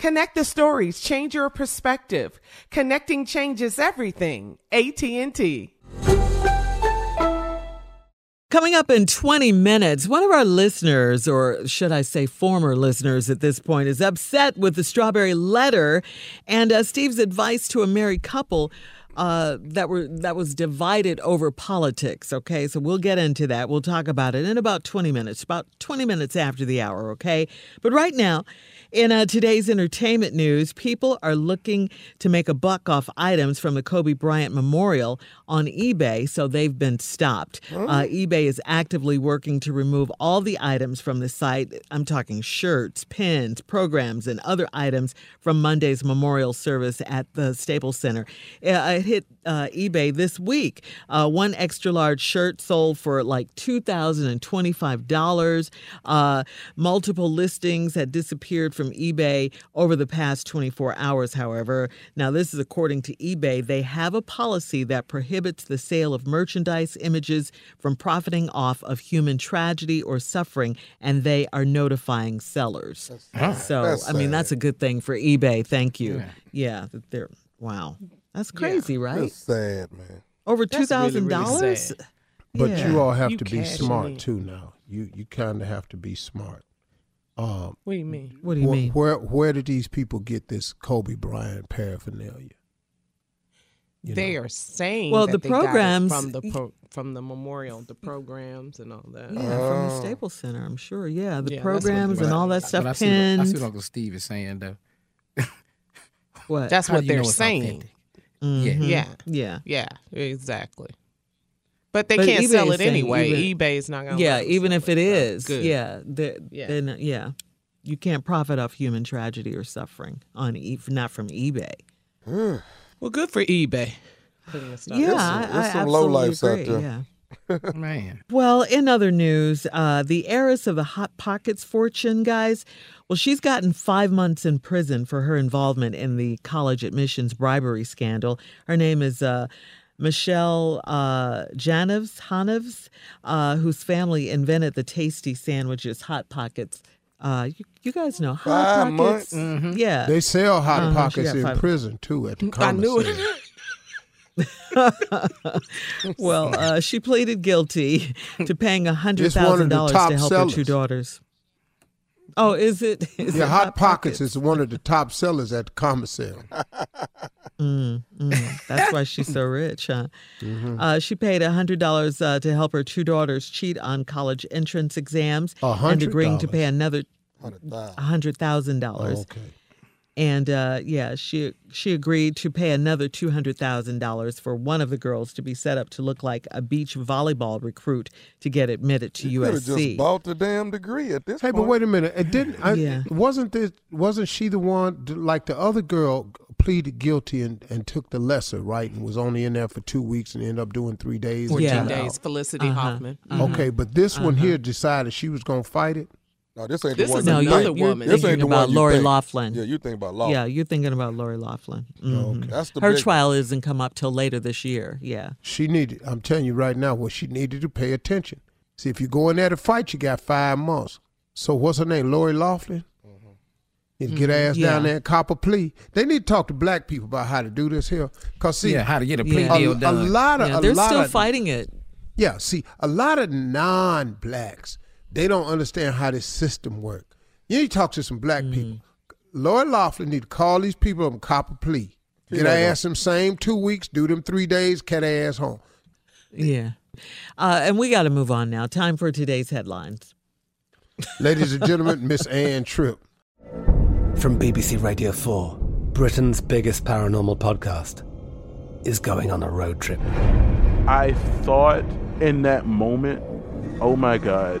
Connect the stories, change your perspective. Connecting changes everything. AT&T. Coming up in 20 minutes, one of our listeners, or should I say former listeners at this point, is upset with the strawberry letter and Steve's advice to a married couple that was divided over politics, okay? So we'll get into that. We'll talk about it in about 20 minutes after the hour, okay? But right now, in today's entertainment news, people are looking to make a buck off items from the Kobe Bryant memorial on eBay, so they've been stopped. eBay is actively working to remove all the items from the site. I'm talking shirts, pins, programs, and other items from Monday's memorial service at the Staples Center. It hit eBay this week. One extra large shirt sold for like $2,025. Multiple listings had disappeared from eBay over the past 24 hours, however. Now, this is according to eBay. They have a policy that prohibits the sale of merchandise images from profiting off of human tragedy or suffering, and they are notifying sellers. That's a good thing for eBay. Thank you. Yeah, they're wow. That's crazy, right? That's sad, man. Over $2,000? Really, really. But you all have to be smart, too, now. You kind of have to be smart. What do you mean? Where did these people get this Kobe Bryant paraphernalia? They are saying that they programs, got it from the memorial, the programs and all that. Yeah, from the Staples Center, I'm sure. Yeah, the programs and all that stuff. I see what Uncle Steve is saying, though. What? That's what they're saying. Mm-hmm. Yeah, exactly. But they can't sell it anyway. eBay is not going to. Yeah, even if it is. Yeah, then you can't profit off human tragedy or suffering not from eBay. Mm. Well, good for eBay. Yeah, there's some low lifes out there. Yeah. Man. Well, in other news, the heiress of the Hot Pockets fortune, guys, well, she's gotten 5 months in prison for her involvement in the college admissions bribery scandal. Her name is Michelle Janovs-Hanovs, whose family invented the tasty sandwiches, Hot Pockets. You guys know Hot Pockets? Mm-hmm. Yeah. They sell Hot Pockets in prison, too, at the commissary. I knew it. Well, she pleaded guilty to paying $100,000 to help sellers. Her two daughters. Oh, is it? Is yeah, it Hot Pockets is one of the top sellers at the commissary. That's why she's so rich, huh? Mm-hmm. She paid $100 to help her two daughters cheat on college entrance exams and agreeing to pay another $100,000. Okay. And, she agreed to pay another $200,000 for one of the girls to be set up to look like a beach volleyball recruit to get admitted to USC. You could have just bought the damn degree at this point. Hey, but wait a minute. Wasn't she the one, like the other girl, pleaded guilty and took the lesser, right, and was only in there for 2 weeks and ended up doing 3 days? 14 days, Felicity Hoffman. Mm-hmm. Okay, but this one here decided she was going to fight it? No, this ain't this the one. This is another woman. This ain't the one. Lori Loughlin. Yeah, you think about Loughlin. Yeah, you're thinking about Lori Loughlin. Mm-hmm. Okay. That's the Her trial doesn't come up till later this year. Yeah. She needed. I'm telling you right now, well, she needed to pay attention. See, if you go in there to fight, you got 5 months. So what's her name? Lori Loughlin. You get her ass down there and cop a plea. They need to talk to black people about how to do this here, cause see, how to get a plea deal done. They're still fighting it. Yeah. See, a lot of non-blacks. They don't understand how this system works. You need to talk to some black people. Lori Loughlin need to call these people up and cop a plea. Get her ass them same 2 weeks, do them 3 days, cat her ass home. Yeah. And we got to move on now. Time for today's headlines. Ladies and gentlemen, Miss Ann Tripp. From BBC Radio 4, Britain's biggest paranormal podcast is going on a road trip. I thought in that moment, oh my God,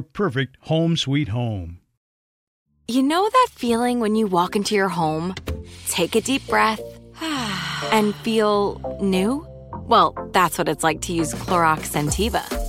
perfect home sweet home. You know that feeling when you walk into your home, take a deep breath, and feel new? Well, that's what it's like to use Clorox Sentiva.